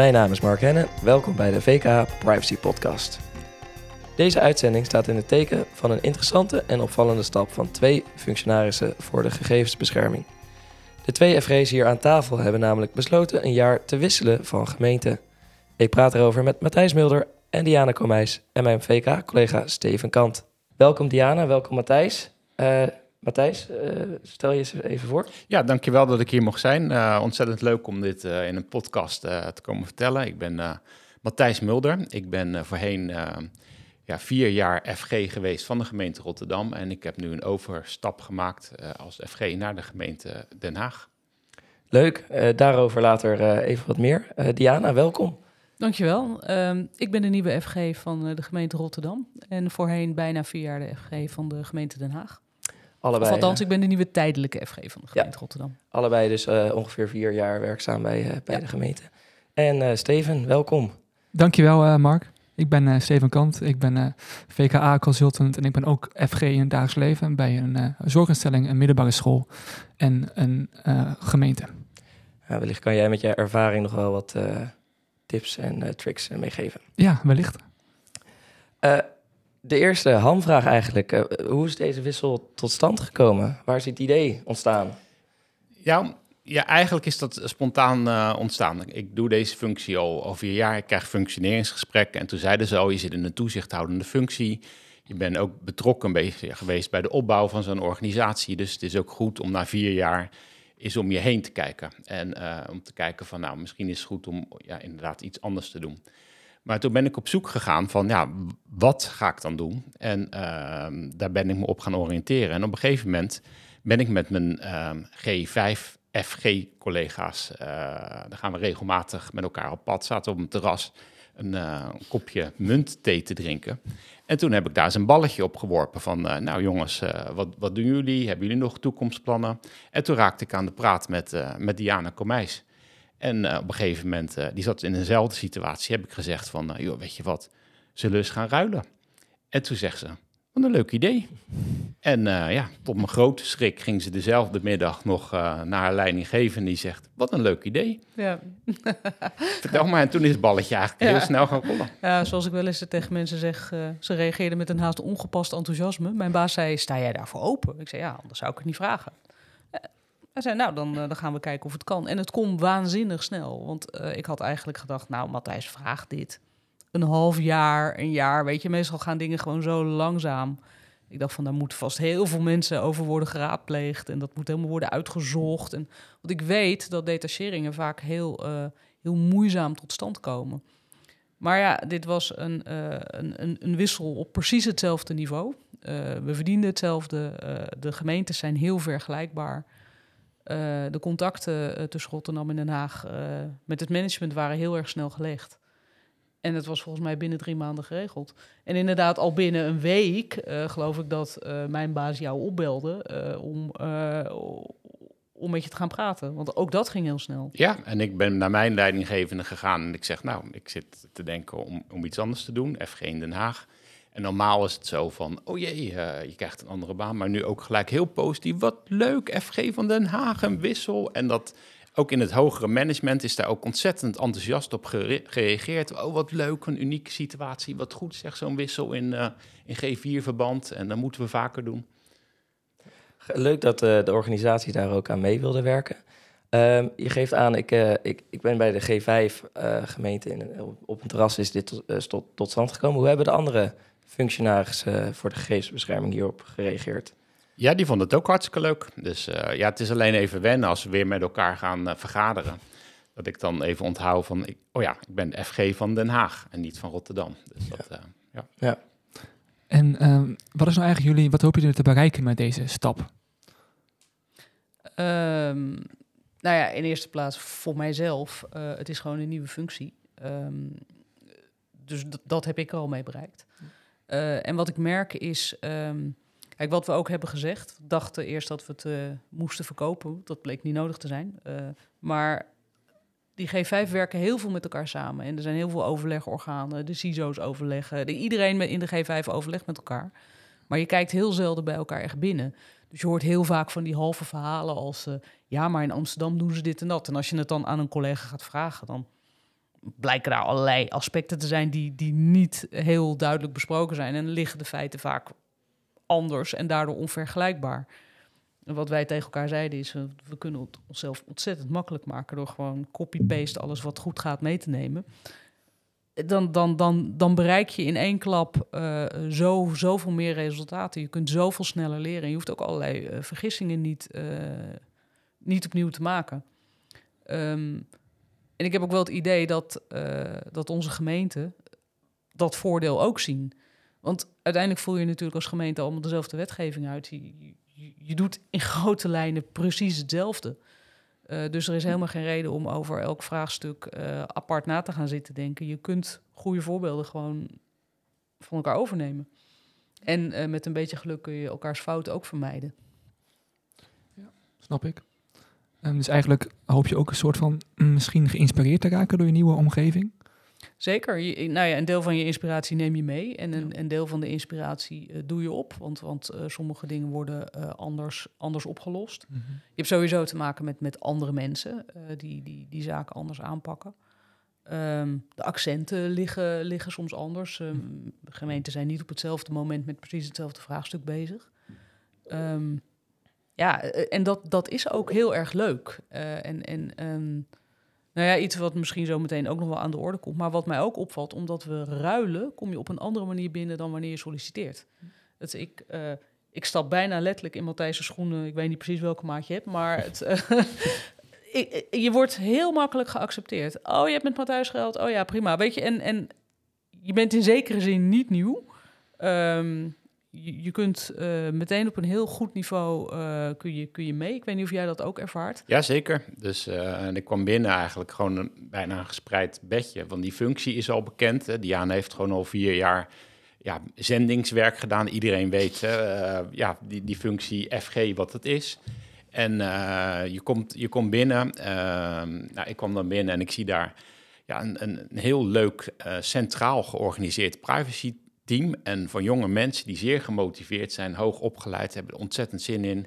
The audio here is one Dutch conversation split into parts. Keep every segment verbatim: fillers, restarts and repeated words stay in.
Mijn naam is Mark Hennen, welkom bij de V K Privacy Podcast. Deze uitzending staat in het teken van een interessante en opvallende stap van twee functionarissen voor de gegevensbescherming. De twee F G's hier aan tafel hebben namelijk besloten een jaar te wisselen van gemeente. Ik praat erover met Matthijs Mulder en Diana Komijs en mijn V K-collega Steven Kant. Welkom Diana, welkom Matthijs. Uh, Matthijs, uh, stel je eens even voor. Ja, dankjewel dat ik hier mocht zijn. Uh, ontzettend leuk om dit uh, in een podcast uh, te komen vertellen. Ik ben uh, Matthijs Mulder. Ik ben uh, voorheen uh, ja, vier jaar F G geweest van de gemeente Rotterdam. En ik heb nu een overstap gemaakt uh, als F G naar de gemeente Den Haag. Leuk, uh, daarover later uh, even wat meer. Uh, Diana, welkom. Dankjewel. Uh, ik ben de nieuwe F G van de gemeente Rotterdam. En voorheen bijna vier jaar de F G van de gemeente Den Haag. Allebei, althans, ik ben de nieuwe tijdelijke F G van de gemeente ja, Rotterdam. Allebei dus uh, ongeveer vier jaar werkzaam bij, uh, bij ja. de gemeente. En uh, Steven, welkom. Dankjewel uh, Mark. Ik ben uh, Steven Kant, ik ben uh, V K A-consultant en ik ben ook F G in het dagelijks leven bij een uh, zorginstelling, een middelbare school en een uh, gemeente. Uh, wellicht kan jij met je ervaring nog wel wat uh, tips en uh, tricks uh, meegeven. Ja, wellicht. Uh, De eerste hamvraag eigenlijk. Uh, hoe is deze wissel tot stand gekomen? Waar is dit idee ontstaan? Ja, ja eigenlijk is dat spontaan uh, ontstaan. Ik doe deze functie al, al vier jaar. Ik krijg functioneringsgesprekken. En toen zeiden ze al, je zit in een toezichthoudende functie. Je bent ook betrokken bezig geweest bij de opbouw van zo'n organisatie. Dus het is ook goed om na vier jaar eens om je heen te kijken. En uh, om te kijken van, nou, misschien is het goed om ja, inderdaad iets anders te doen. Maar toen ben ik op zoek gegaan van, ja, wat ga ik dan doen? En uh, daar ben ik me op gaan oriënteren. En op een gegeven moment ben ik met mijn uh, G vijf F G-collega's... Uh, daar gaan we regelmatig met elkaar op pad. Zaten op een terras een uh, kopje muntthee te drinken. En toen heb ik daar eens een balletje op geworpen van, Uh, nou jongens, uh, wat, wat doen jullie? Hebben jullie nog toekomstplannen? En toen raakte ik aan de praat met, uh, met Diana Komijs. En uh, op een gegeven moment, uh, die zat in dezelfde situatie, heb ik gezegd van, uh, joh, weet je wat, zullen we eens gaan ruilen? En toen zegt ze, wat een leuk idee. En uh, ja, tot mijn grote schrik ging ze dezelfde middag nog uh, naar haar leidinggevende. Die zegt, wat een leuk idee. Ja. Vertel maar, en toen is het balletje eigenlijk ja. heel snel gaan rollen. Ja, zoals ik wel eens tegen mensen zeg, uh, ze reageerden met een haast ongepast enthousiasme. Mijn baas zei, sta jij daarvoor open? Ik zei, ja, anders zou ik het niet vragen. Hij zei, nou, dan, dan gaan we kijken of het kan. En het kon waanzinnig snel. Want uh, ik had eigenlijk gedacht, nou, Matthijs, vraag dit. Een half jaar, een jaar, weet je. Meestal gaan dingen gewoon zo langzaam. Ik dacht van, daar moeten vast heel veel mensen over worden geraadpleegd. En dat moet helemaal worden uitgezocht. En, want ik weet dat detacheringen vaak heel, uh, heel moeizaam tot stand komen. Maar ja, dit was een, uh, een, een, een wissel op precies hetzelfde niveau. Uh, we verdienden hetzelfde. Uh, de gemeentes zijn heel vergelijkbaar. Uh, de contacten uh, tussen Rotterdam en Den Haag uh, met het management waren heel erg snel gelegd. En dat was volgens mij binnen drie maanden geregeld. En inderdaad, al binnen een week uh, geloof ik dat uh, mijn baas jou opbelde uh, om, uh, om met je te gaan praten. Want ook dat ging heel snel. Ja, en ik ben naar mijn leidinggevende gegaan en ik zeg, nou, ik zit te denken om, om iets anders te doen, F G in Den Haag. En normaal is het zo van, oh jee, uh, je krijgt een andere baan. Maar nu ook gelijk heel positief. Wat leuk, F G van Den Haag, een wissel. En dat ook in het hogere management is daar ook ontzettend enthousiast op gere- gereageerd. Oh, wat leuk, een unieke situatie. Wat goed, zegt zo'n wissel in, uh, in G vier verband. En dat moeten we vaker doen. Leuk dat uh, de organisatie daar ook aan mee wilde werken. Um, je geeft aan, ik, uh, ik, ik ben bij de G vijf gemeente uh, op, op een terras is dit tot, uh, tot, tot stand gekomen. Hoe hebben de andere functionarissen voor de gegevensbescherming hierop gereageerd? Ja, die vonden het ook hartstikke leuk. Dus uh, ja, het is alleen even wennen als we weer met elkaar gaan uh, vergaderen. Dat ik dan even onthoud van, ik, oh ja, ik ben F G van Den Haag en niet van Rotterdam. Dus dat, ja. Uh, ja. ja. En um, wat is nou eigenlijk jullie, wat hopen jullie te bereiken met deze stap? Um, nou ja, in eerste plaats voor mijzelf. Uh, het is gewoon een nieuwe functie. Um, dus d- dat heb ik al mee bereikt. Uh, en wat ik merk is, um, kijk, wat we ook hebben gezegd, we dachten eerst dat we het uh, moesten verkopen. Dat bleek niet nodig te zijn. Uh, maar die G vijf werken heel veel met elkaar samen. En er zijn heel veel overlegorganen, de C I S O's overleggen. De, iedereen in de G vijf overlegt met elkaar. Maar je kijkt heel zelden bij elkaar echt binnen. Dus je hoort heel vaak van die halve verhalen als, uh, ja, maar in Amsterdam doen ze dit en dat. En als je het dan aan een collega gaat vragen, dan... blijken daar allerlei aspecten te zijn die, die niet heel duidelijk besproken zijn. En liggen de feiten vaak anders en daardoor onvergelijkbaar. En wat wij tegen elkaar zeiden is, uh, we kunnen het onszelf ontzettend makkelijk maken door gewoon copy-paste alles wat goed gaat mee te nemen. Dan, dan, dan, dan bereik je in één klap uh, zo, zoveel meer resultaten. Je kunt zoveel sneller leren. En je hoeft ook allerlei uh, vergissingen niet, uh, niet opnieuw te maken. Um, en ik heb ook wel het idee dat, uh, dat onze gemeenten dat voordeel ook zien. Want uiteindelijk voel je natuurlijk als gemeente allemaal dezelfde wetgeving uit. Je, je, je doet in grote lijnen precies hetzelfde. Uh, dus er is helemaal geen reden om over elk vraagstuk uh, apart na te gaan zitten denken. Je kunt goede voorbeelden gewoon van elkaar overnemen. En uh, met een beetje geluk kun je elkaars fouten ook vermijden. Ja, snap ik. Um, dus eigenlijk hoop je ook een soort van misschien geïnspireerd te raken door je nieuwe omgeving? Zeker. Je, nou ja, een deel van je inspiratie neem je mee. En een, ja. een deel van de inspiratie uh, doe je op. Want, want uh, sommige dingen worden uh, anders, anders opgelost. Mm-hmm. Je hebt sowieso te maken met, met andere mensen uh, die, die die zaken anders aanpakken. Um, de accenten liggen, liggen soms anders. Um, mm-hmm. Gemeenten zijn niet op hetzelfde moment met precies hetzelfde vraagstuk bezig. Um, ja, en dat, dat is ook heel erg leuk. Uh, en... en um, Nou ja, iets wat misschien zo meteen ook nog wel aan de orde komt. Maar wat mij ook opvalt, omdat we ruilen, kom je op een andere manier binnen dan wanneer je solliciteert. Dat ik, uh, ik stap bijna letterlijk in Matthijs' schoenen. Ik weet niet precies welke maat je hebt, maar het, uh, je, je wordt heel makkelijk geaccepteerd. Oh, je hebt met Matthijs geruild. Oh ja, prima. Weet je, en, en je bent in zekere zin niet nieuw. Um, je, je kunt uh, meteen op een heel goed niveau uh, kun je, kun je mee. Ik weet niet of jij dat ook ervaart. Jazeker. Dus uh, ik kwam binnen eigenlijk gewoon een, bijna een gespreid bedje. Want die functie is al bekend. Hè. Diana heeft gewoon al vier jaar ja, zendingswerk gedaan. Iedereen weet uh, ja, die, die functie F G wat het is. En uh, je, komt, je komt binnen. Uh, nou, ik kwam dan binnen en ik zie daar ja, een, een heel leuk uh, centraal georganiseerd privacy team en van jonge mensen die zeer gemotiveerd zijn, hoog opgeleid, hebben er ontzettend zin in.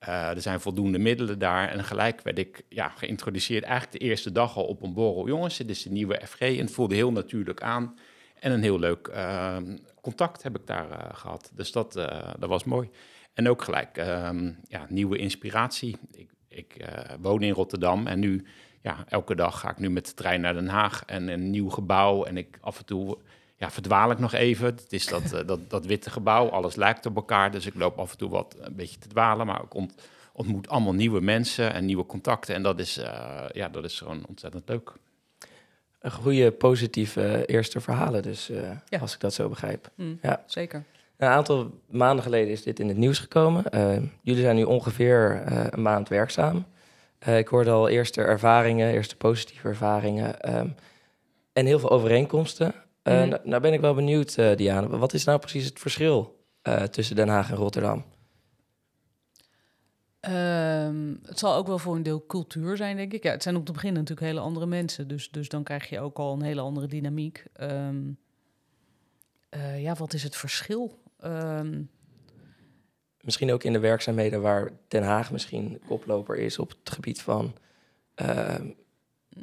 Uh, er zijn voldoende middelen daar. En gelijk werd ik ja, geïntroduceerd eigenlijk de eerste dag al op een borrel. Jongens, dit is de nieuwe F G en het voelde heel natuurlijk aan. En een heel leuk uh, contact heb ik daar uh, gehad. Dus dat, uh, dat was mooi. En ook gelijk uh, ja, nieuwe inspiratie. Ik, ik uh, woon in Rotterdam en nu, ja, elke dag ga ik nu met de trein naar Den Haag en een nieuw gebouw. En ik af en toe... Ja, verdwaal ik nog even. Het is dat, uh, dat, dat witte gebouw, alles lijkt op elkaar. Dus ik loop af en toe wat een beetje te dwalen. Maar ik ont, ontmoet allemaal nieuwe mensen en nieuwe contacten. En dat is, uh, ja, dat is gewoon ontzettend leuk. Een goede positieve uh, eerste verhalen dus, uh, ja. als ik dat zo begrijp. Mm, ja, zeker. Een aantal maanden geleden is dit in het nieuws gekomen. Uh, jullie zijn nu ongeveer uh, een maand werkzaam. Uh, ik hoorde al eerste ervaringen, eerste positieve ervaringen. Um, en heel veel overeenkomsten. Uh, mm. Nou ben ik wel benieuwd, uh, Diana. Wat is nou precies het verschil uh, tussen Den Haag en Rotterdam? Um, het zal ook wel voor een deel cultuur zijn, denk ik. Ja, het zijn op het begin natuurlijk hele andere mensen. Dus, dus dan krijg je ook al een hele andere dynamiek. Um, uh, ja, wat is het verschil? Um, misschien ook in de werkzaamheden waar Den Haag misschien koploper is op het gebied van... Uh,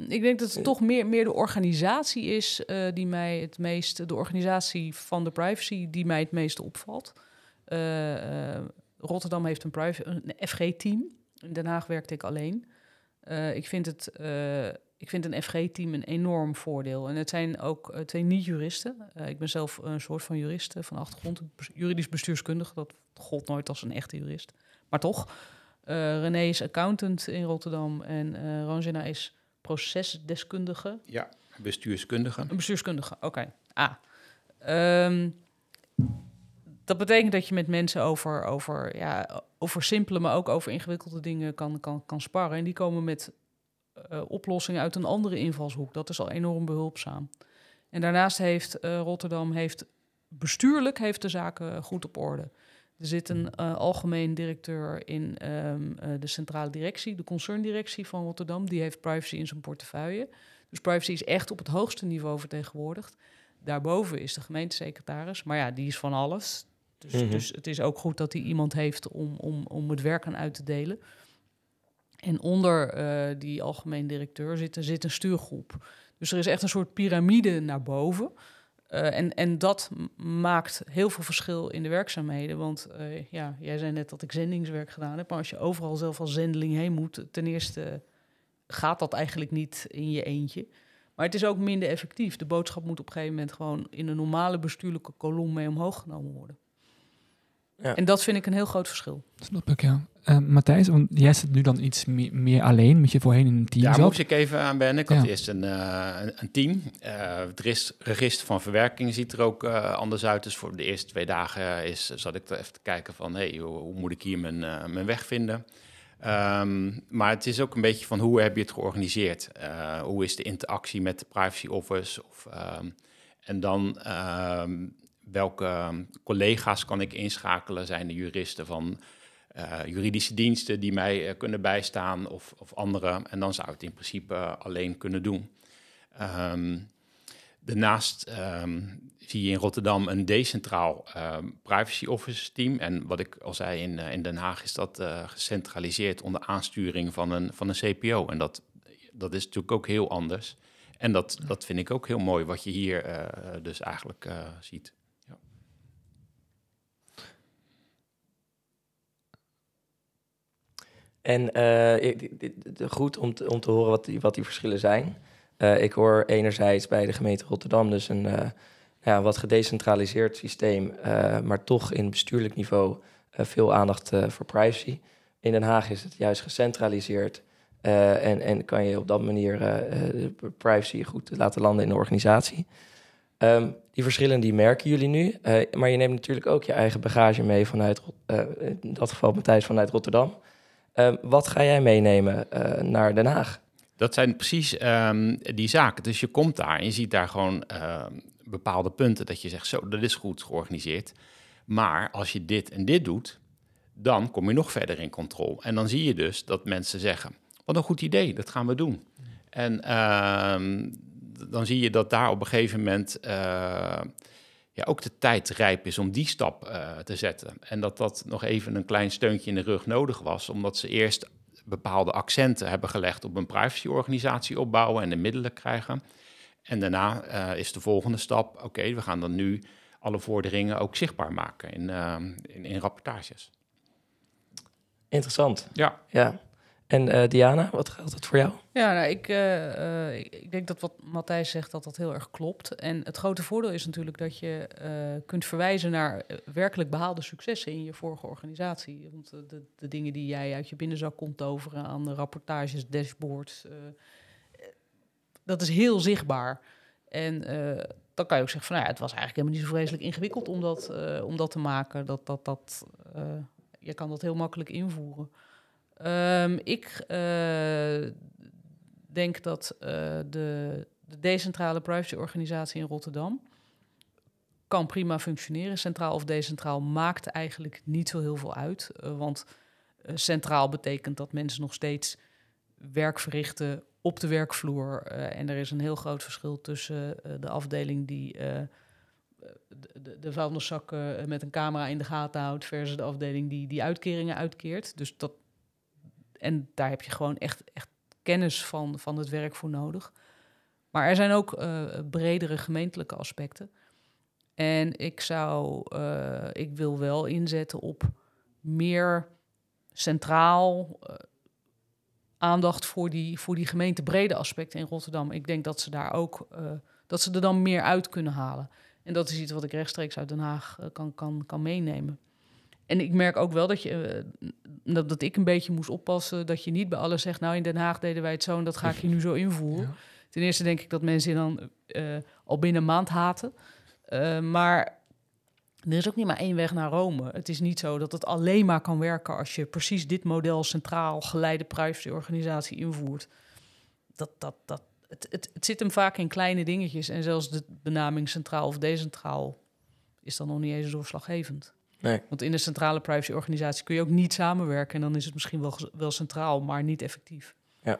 Ik denk dat het toch meer, meer de organisatie is uh, die mij het meest... de organisatie van de privacy die mij het meest opvalt. Uh, uh, Rotterdam heeft een, een F G-team. In Den Haag werkte ik alleen. Uh, ik, vind het, uh, ik vind een F G-team een enorm voordeel. En het zijn ook uh, twee niet-juristen. Uh, ik ben zelf een soort van jurist van achtergrond. Juridisch bestuurskundige, dat gold nooit als een echte jurist. Maar toch, uh, René is accountant in Rotterdam en uh, Ranjana is... procesdeskundige. Ja, bestuurskundige. Een bestuurskundige, oké. Okay. Ah. Um, dat betekent dat je met mensen over, over, ja, over simpele, maar ook over ingewikkelde dingen kan, kan, kan sparren. En die komen met uh, oplossingen uit een andere invalshoek. Dat is al enorm behulpzaam. En daarnaast heeft uh, Rotterdam heeft, bestuurlijk heeft de zaken goed op orde. Er zit een uh, algemeen directeur in um, uh, de centrale directie, de concerndirectie van Rotterdam. Die heeft privacy in zijn portefeuille. Dus privacy is echt op het hoogste niveau vertegenwoordigd. Daarboven is de gemeentesecretaris, maar ja, die is van alles. Dus, mm-hmm. dus het is ook goed dat hij iemand heeft om, om, om het werk aan uit te delen. En onder uh, die algemeen directeur zit, zit een stuurgroep. Dus er is echt een soort piramide naar boven. Uh, en, en dat maakt heel veel verschil in de werkzaamheden. Want uh, ja, jij zei net dat ik zendingswerk gedaan heb. Maar als je overal zelf als zendeling heen moet, ten eerste gaat dat eigenlijk niet in je eentje. Maar het is ook minder effectief. De boodschap moet op een gegeven moment gewoon in een normale bestuurlijke kolom mee omhoog genomen worden. Ja. En dat vind ik een heel groot verschil. Snap ik, ja. Uh, Matthijs, want jij zit nu dan iets mee, meer alleen, met je voorheen in een team. Daar moest ik even aan wennen. Ik had ja. eerst een, uh, een, een team. Uh, het register van verwerking ziet er ook uh, anders uit. Dus voor de eerste twee dagen is, zat ik er even te kijken van, hey, hoe, hoe moet ik hier mijn, uh, mijn weg vinden? Um, maar het is ook een beetje van, hoe heb je het georganiseerd? Uh, hoe is de interactie met de privacy office? Of, um, en dan... Um, welke collega's kan ik inschakelen? Zijn de juristen van uh, juridische diensten die mij uh, kunnen bijstaan of, of anderen? En dan zou ik het in principe uh, alleen kunnen doen. Um, daarnaast um, zie je in Rotterdam een decentraal uh, privacy office team. En wat ik al zei, in, uh, in Den Haag is dat uh, gecentraliseerd onder aansturing van een, van een C P O. En dat, dat is natuurlijk ook heel anders. En dat, dat vind ik ook heel mooi, wat je hier uh, dus eigenlijk uh, ziet. En uh, goed om te, om te horen wat die, wat die verschillen zijn. Uh, ik hoor enerzijds bij de gemeente Rotterdam dus een uh, ja, wat gedecentraliseerd systeem, uh, maar toch in bestuurlijk niveau uh, veel aandacht uh, voor privacy. In Den Haag is het juist gecentraliseerd uh, en, en kan je op dat manier uh, privacy goed laten landen in de organisatie. Um, die verschillen die merken jullie nu, uh, maar je neemt natuurlijk ook je eigen bagage mee vanuit, uh, in dat geval Matthijs, vanuit Rotterdam. Uh, wat ga jij meenemen uh, naar Den Haag? Dat zijn precies um, die zaken. Dus je komt daar en je ziet daar gewoon uh, bepaalde punten dat je zegt, zo, dat is goed georganiseerd. Maar als je dit en dit doet, dan kom je nog verder in controle. En dan zie je dus dat mensen zeggen, wat een goed idee, dat gaan we doen. Mm. En uh, dan zie je dat daar op een gegeven moment uh, ja, ook de tijd rijp is om die stap uh, te zetten. En dat dat nog even een klein steuntje in de rug nodig was, omdat ze eerst bepaalde accenten hebben gelegd op een privacyorganisatie opbouwen en de middelen krijgen. En daarna uh, is de volgende stap, oké, okay, we gaan dan nu alle vorderingen ook zichtbaar maken in, uh, in, in rapportages. Interessant. Ja. ja. En uh, Diana, wat geldt dat voor jou? Ja, nou, ik, uh, ik denk dat wat Matthijs zegt, dat dat heel erg klopt. En het grote voordeel is natuurlijk dat je uh, kunt verwijzen naar werkelijk behaalde successen in je vorige organisatie. Want uh, de, de dingen die jij uit je binnenzak kon toveren aan de rapportages, dashboards, uh, dat is heel zichtbaar. En uh, dan kan je ook zeggen van, nou ja, het was eigenlijk helemaal niet zo vreselijk ingewikkeld om dat, uh, om dat te maken. Dat, dat, dat, uh, je kan dat heel makkelijk invoeren. Um, ik uh, denk dat uh, de, de decentrale privacyorganisatie in Rotterdam kan prima functioneren. Centraal of decentraal maakt eigenlijk niet zo heel veel uit. Uh, want uh, centraal betekent dat mensen nog steeds werk verrichten op de werkvloer. Uh, en er is een heel groot verschil tussen uh, de afdeling die... Uh, De, de, de vuilniszakken met een camera in de gaten houdt versus de afdeling die die uitkeringen uitkeert. Dus dat, en daar heb je gewoon echt, echt kennis van, van het werk voor nodig. Maar er zijn ook uh, bredere gemeentelijke aspecten. En ik zou, uh, ik wil wel inzetten op meer centraal uh, aandacht voor die, voor die gemeentebrede aspecten in Rotterdam. Ik denk dat ze daar ook, uh, dat ze er dan meer uit kunnen halen. En dat is iets wat ik rechtstreeks uit Den Haag kan, kan, kan meenemen. En ik merk ook wel dat, je, dat, dat ik een beetje moest oppassen... dat je niet bij alles zegt, nou, in Den Haag deden wij het zo... en dat ga ik hier nu zo invoeren. Ja. Ten eerste denk ik dat mensen dan uh, al binnen een maand haten. Uh, maar er is ook niet maar één weg naar Rome. Het is niet zo dat het alleen maar kan werken... als je precies dit model centraal geleide privacyorganisatie invoert. Dat... dat, dat Het, het, het zit hem vaak in kleine dingetjes. En zelfs de benaming centraal of decentraal is dan nog niet eens doorslaggevend. Nee. Want in de centrale privacyorganisatie kun je ook niet samenwerken. En dan is het misschien wel, wel centraal, maar niet effectief. Ja.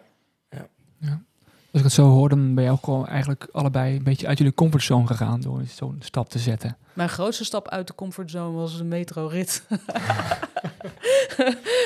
Ja. Ja. Als ik het zo hoor, dan ben je ook gewoon eigenlijk allebei een beetje uit jullie comfortzone gegaan door zo'n stap te zetten. Mijn grootste stap uit de comfortzone was een metrorit.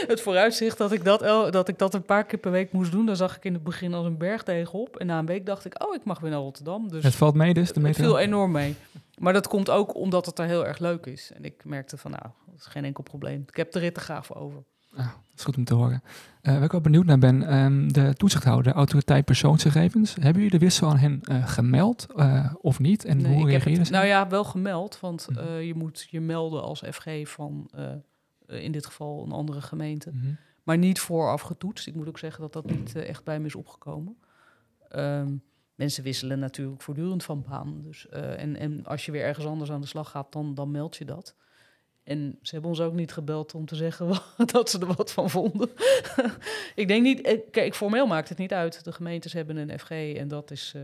het vooruitzicht dat ik dat, el- dat ik dat een paar keer per week moest doen, daar zag ik in het begin als een bergdeeg op. En na een week dacht ik, oh, ik mag weer naar Rotterdam. Dus het valt mee dus? De het viel enorm mee. Maar dat komt ook omdat het daar heel erg leuk is. En ik merkte van, nou, dat is geen enkel probleem. Ik heb de rit er graag voor over. Ah, dat is goed om te horen. Uh, waar ik wel benieuwd naar ben, um, de toezichthouder, Autoriteit Persoonsgegevens. Hebben jullie de wissel aan hen uh, gemeld uh, of niet? En nee, hoe reageren ze? Nou ja, wel gemeld, want mm-hmm. uh, je moet je melden als F G van uh, in dit geval een andere gemeente. Mm-hmm. Maar niet vooraf getoetst. Ik moet ook zeggen dat dat niet uh, echt bij me is opgekomen. Um, mensen wisselen natuurlijk voortdurend van baan. Dus, uh, en, en als je weer ergens anders aan de slag gaat, dan, dan meld je dat. En ze hebben ons ook niet gebeld om te zeggen dat ze er wat van vonden. Ik denk niet, kijk, formeel maakt het niet uit. De gemeentes hebben een F G en dat is uh,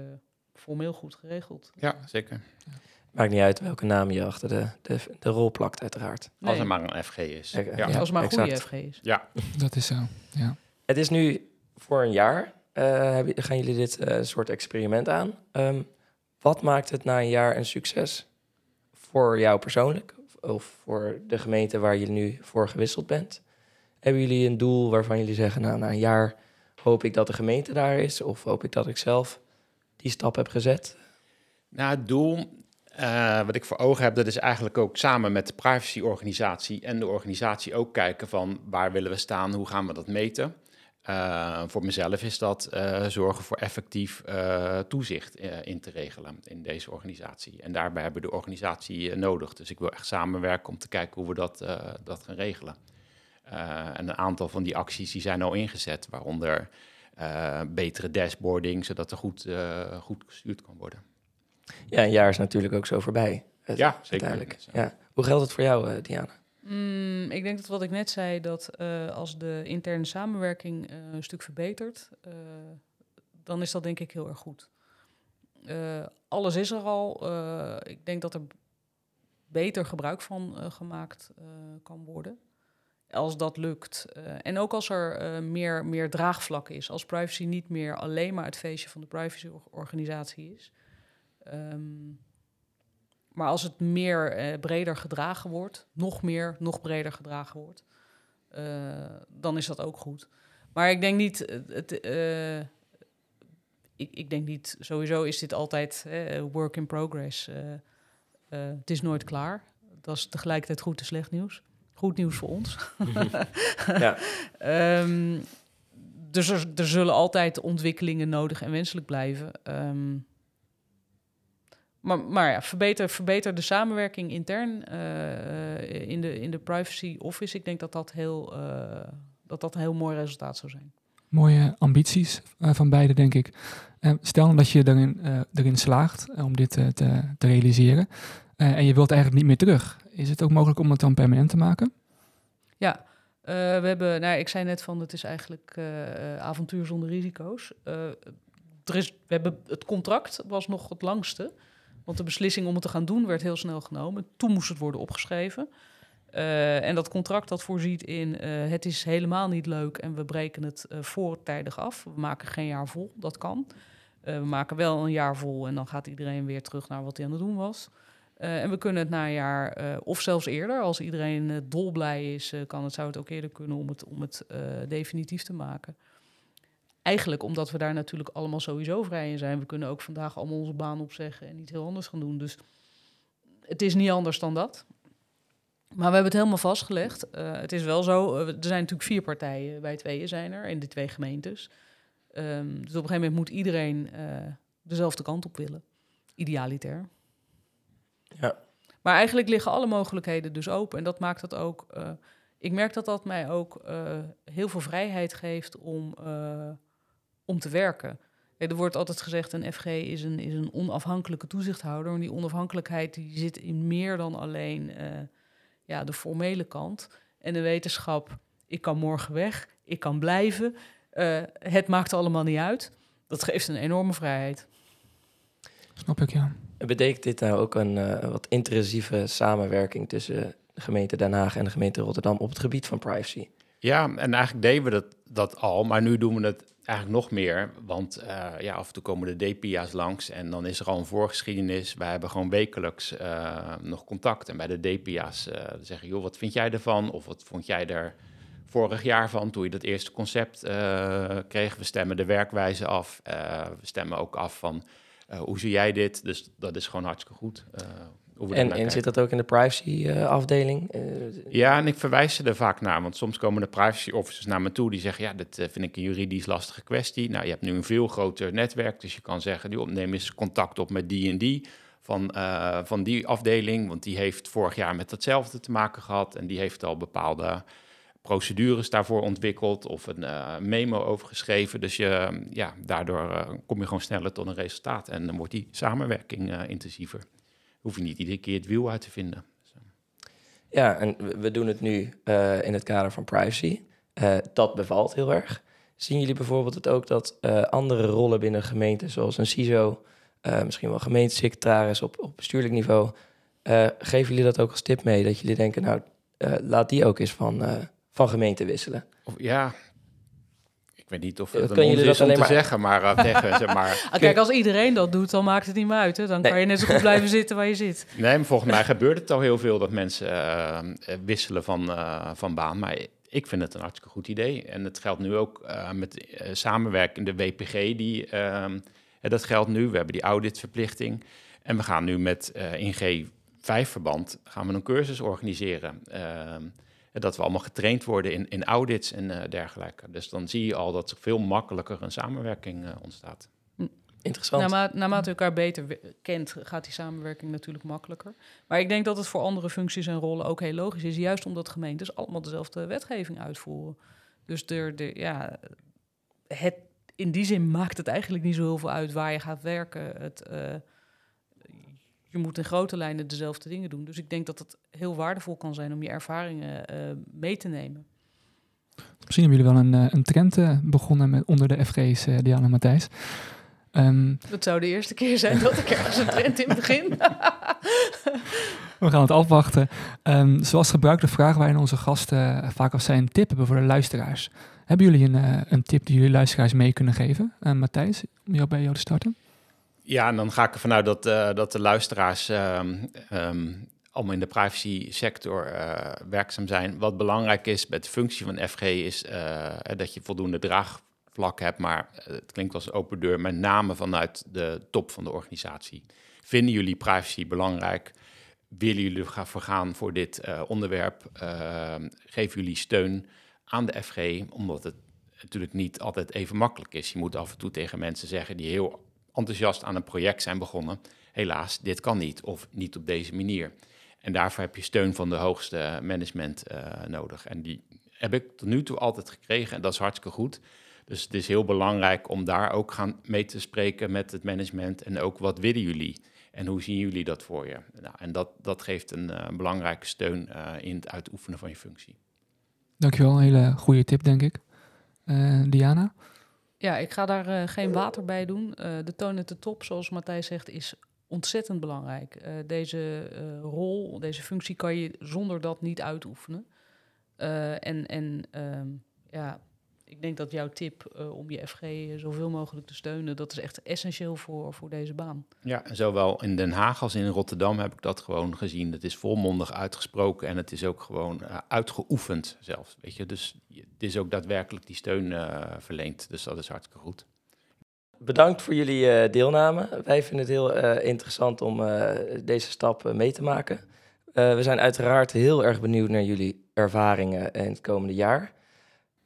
formeel goed geregeld. Ja, zeker. Ja. Maakt niet uit welke naam je achter de, de, de rol plakt, uiteraard. Nee. Als er maar een F G is. Ja, ja. Als er maar een goede F G is. Ja, dat is zo. Ja. Het is nu voor een jaar. Uh, gaan jullie dit uh, soort experiment aan? Um, wat maakt het na een jaar een succes voor jou persoonlijk? Of voor de gemeente waar je nu voor gewisseld bent? Hebben jullie een doel waarvan jullie zeggen, nou, na een jaar hoop ik dat de gemeente daar is? Of hoop ik dat ik zelf die stap heb gezet? Nou, het doel uh, wat ik voor ogen heb, dat is eigenlijk ook samen met de privacyorganisatie en de organisatie ook kijken van waar willen we staan, hoe gaan we dat meten? Uh, voor mezelf is dat uh, zorgen voor effectief uh, toezicht uh, in te regelen in deze organisatie. En daarbij hebben we de organisatie uh, nodig. Dus ik wil echt samenwerken om te kijken hoe we dat, uh, dat gaan regelen. Uh, en een aantal van die acties die zijn al ingezet, waaronder uh, betere dashboarding, zodat er goed, uh, goed gestuurd kan worden. Ja, een jaar is natuurlijk ook zo voorbij. Het, ja, zeker. Ja. Hoe geldt het voor jou, uh, Diana? Mm, ik denk dat wat ik net zei, dat uh, als de interne samenwerking uh, een stuk verbetert, uh, dan is dat denk ik heel erg goed. Uh, alles is er al. Uh, ik denk dat er beter gebruik van uh, gemaakt uh, kan worden. Als dat lukt. Uh, en ook als er uh, meer, meer draagvlak is. Als privacy niet meer alleen maar het feestje van de privacyorganisatie is. Um, Maar als het meer eh, breder gedragen wordt, nog meer, nog breder gedragen wordt, uh, dan is dat ook goed. Maar ik denk niet, het, uh, ik, ik denk niet, sowieso is dit altijd eh, work in progress. Uh, uh, het is nooit klaar. Dat is tegelijkertijd goed en slecht nieuws. Goed nieuws voor ons. Ja. um, dus er, er zullen altijd ontwikkelingen nodig en wenselijk blijven. Um, Maar, maar ja, verbeter, verbeter de samenwerking intern uh, in, de, in de privacy office. Ik denk dat dat, heel, uh, dat dat een heel mooi resultaat zou zijn. Mooie ambities uh, van beide, denk ik. Uh, stel dat je erin, uh, erin slaagt om um dit uh, te, te realiseren. Uh, en je wilt eigenlijk niet meer terug. Is het ook mogelijk om het dan permanent te maken? Ja, uh, we hebben, nou, ik zei net van het is eigenlijk uh, avontuur zonder risico's. Uh, er is, we hebben, het contract was nog het langste. Want de beslissing om het te gaan doen werd heel snel genomen. Toen moest het worden opgeschreven. Uh, en dat contract dat voorziet in uh, het is helemaal niet leuk en we breken het uh, voortijdig af. We maken geen jaar vol, dat kan. Uh, we maken wel een jaar vol en dan gaat iedereen weer terug naar wat hij aan het doen was. Uh, en we kunnen het na een jaar, uh, of zelfs eerder, als iedereen uh, dolblij is, uh, kan het, zou het ook eerder kunnen om het, om het uh, definitief te maken. Eigenlijk omdat we daar natuurlijk allemaal sowieso vrij in zijn. We kunnen ook vandaag allemaal onze baan opzeggen en iets heel anders gaan doen. Dus het is niet anders dan dat. Maar we hebben het helemaal vastgelegd. Uh, het is wel zo, uh, er zijn natuurlijk vier partijen. Wij tweeën zijn er in de twee gemeentes. Um, dus op een gegeven moment moet iedereen uh, dezelfde kant op willen. Idealiter. Ja. Maar eigenlijk liggen alle mogelijkheden dus open. En dat maakt dat ook... Uh, ik merk dat dat mij ook uh, heel veel vrijheid geeft om... Uh, om te werken. Er wordt altijd gezegd, een F G is een, is een onafhankelijke toezichthouder. En die onafhankelijkheid die zit in meer dan alleen uh, ja, de formele kant. En de wetenschap, ik kan morgen weg, ik kan blijven. Uh, het maakt allemaal niet uit. Dat geeft een enorme vrijheid. Snap ik, ja. Betekent dit nou ook een uh, wat intensieve samenwerking tussen de gemeente Den Haag en de gemeente Rotterdam op het gebied van privacy? Ja, en eigenlijk deden we dat, dat al, maar nu doen we het eigenlijk nog meer, want uh, ja, af en toe komen de D P I A's langs en dan is er al een voorgeschiedenis. Wij hebben gewoon wekelijks uh, nog contact. En bij de D P I A's uh, zeggen, joh, wat vind jij ervan? Of wat vond jij er vorig jaar van, toen je dat eerste concept uh, kreeg. We stemmen de werkwijze af. Uh, we stemmen ook af van, uh, hoe zie jij dit? Dus dat is gewoon hartstikke goed. Uh, hoe we en en zit dat ook in de privacy uh, afdeling? Uh, ja, en ik verwijs ze er vaak naar. Want soms komen de privacy officers naar me toe. Die zeggen, ja, dit uh, vind ik een juridisch lastige kwestie. Nou, je hebt nu een veel groter netwerk. Dus je kan zeggen, die opneem eens contact op met die en die. Van, uh, van die afdeling, want die heeft vorig jaar met datzelfde te maken gehad... en die heeft al bepaalde procedures daarvoor ontwikkeld... of een uh, memo over geschreven. Dus je, ja, daardoor uh, kom je gewoon sneller tot een resultaat... en dan wordt die samenwerking uh, intensiever. Hoef je niet iedere keer het wiel uit te vinden. Zo. Ja, en we doen het nu uh, in het kader van privacy. Uh, dat bevalt heel erg. Zien jullie bijvoorbeeld het ook dat uh, andere rollen binnen gemeenten... zoals een C I S O... Uh, misschien wel gemeentesecretaris op, op bestuurlijk niveau. Uh, geven jullie dat ook als tip mee? Dat jullie denken, nou, uh, laat die ook eens van, uh, van gemeente wisselen. Of, ja, ik weet niet of het een onzin is om te maar... zeggen, maar... Uh, tegen, zeg maar. Ah, kijk, als iedereen dat doet, dan maakt het niet meer uit. Hè? Dan nee. kan je net zo goed blijven zitten waar je zit. Nee, maar volgens mij gebeurt het al heel veel dat mensen uh, wisselen van, uh, van baan. Maar ik vind het een hartstikke goed idee. En het geldt nu ook uh, met uh, samenwerkende W P G die... Uh, En dat geldt nu, we hebben die auditverplichting. En we gaan nu met uh, in G vijf verband gaan we een cursus organiseren. Uh, dat we allemaal getraind worden in, in audits en uh, dergelijke. Dus dan zie je al dat er veel makkelijker een samenwerking uh, ontstaat. Interessant. Naarmate, naarmate elkaar beter kent, gaat die samenwerking natuurlijk makkelijker. Maar ik denk dat het voor andere functies en rollen ook heel logisch is. Juist omdat gemeentes allemaal dezelfde wetgeving uitvoeren. Dus de, de, ja, het... In die zin maakt het eigenlijk niet zo heel veel uit waar je gaat werken. Het, uh, je moet in grote lijnen dezelfde dingen doen. Dus ik denk dat het heel waardevol kan zijn om je ervaringen uh, mee te nemen. Misschien hebben jullie wel een, een trend uh, begonnen met onder de F G's, uh, Diana en Matthijs. Um, dat zou de eerste keer zijn dat ik ergens een trend in begin. We gaan het afwachten. Um, zoals gebruikelijk vragen wij aan onze gasten vaak als zij een tip hebben voor de luisteraars. Hebben jullie een, uh, een tip die jullie luisteraars mee kunnen geven? Uh, Matthijs, om jou bij jou te starten. Ja, en dan ga ik ervan uit dat, uh, dat de luisteraars um, um, allemaal in de privacy sector uh, werkzaam zijn. Wat belangrijk is bij de functie van F G is uh, dat je voldoende draagvlak hebt. Maar het klinkt als een open deur, met name vanuit de top van de organisatie. Vinden jullie privacy belangrijk? Willen jullie ervoor gaan voor dit uh, onderwerp? Uh, geven jullie steun aan de F G, omdat het natuurlijk niet altijd even makkelijk is. Je moet af en toe tegen mensen zeggen die heel enthousiast aan een project zijn begonnen. Helaas, dit kan niet of niet op deze manier. En daarvoor heb je steun van de hoogste management uh, nodig. En die heb ik tot nu toe altijd gekregen en dat is hartstikke goed. Dus het is heel belangrijk om daar ook gaan mee te spreken met het management. En ook wat willen jullie en hoe zien jullie dat voor je? Nou, en dat, dat geeft een uh, belangrijke steun uh, in het uitoefenen van je functie. Dankjewel, een hele goede tip, denk ik. Uh, Diana? Ja, ik ga daar uh, geen water bij doen. Uh, de toon at the top, zoals Matthijs zegt, is ontzettend belangrijk. Uh, deze uh, rol, deze functie kan je zonder dat niet uitoefenen. Uh, en en um, ja, ik denk dat jouw tip uh, om je F G zoveel mogelijk te steunen, dat is echt essentieel voor, voor deze baan. Ja, en zowel in Den Haag als in Rotterdam heb ik dat gewoon gezien. Dat is volmondig uitgesproken en het is ook gewoon uh, uitgeoefend zelfs. Weet je? Dus het is ook daadwerkelijk die steun uh, verleend. Dus dat is hartstikke goed. Bedankt voor jullie uh, deelname. Wij vinden het heel uh, interessant om uh, deze stap uh, mee te maken. Uh, we zijn uiteraard heel erg benieuwd naar jullie ervaringen in het komende jaar.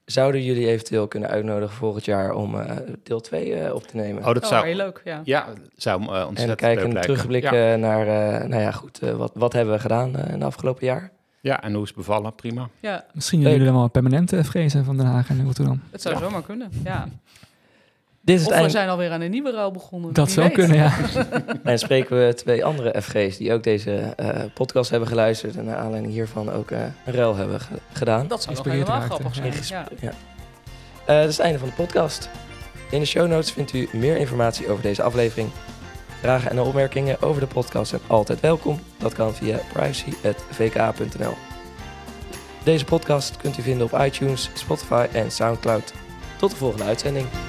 Zouden jullie eventueel kunnen uitnodigen volgend jaar om uh, deel twee uh, op te nemen? Oh, dat zou oh, heel leuk, ja. Ja, zou uh, ontzettend leuk En kijken, terugblikken ja. naar, uh, nou ja, goed, uh, wat, wat hebben we gedaan uh, in de afgelopen jaar? Ja, en hoe is het bevallen? Prima. Ja. Misschien leuk. Jullie dan wel een permanente F G zijn van Den Haag en Rotterdam. Het zou ja. zomaar kunnen, ja. Dit is of het eind... we zijn alweer aan een nieuwe ruil begonnen. Dat zou weet. kunnen, ja. En spreken we twee andere F G's die ook deze uh, podcast hebben geluisterd... en naar aanleiding hiervan ook uh, een ruil hebben g- gedaan. Dat zou nog helemaal grappig zijn. Gesp- ja. Ja. Uh, dat is het einde van de podcast. In de show notes vindt u meer informatie over deze aflevering. Vragen en opmerkingen over de podcast zijn altijd welkom. Dat kan via privacy at v k dot n l. Deze podcast kunt u vinden op iTunes, Spotify en Soundcloud. Tot de volgende uitzending.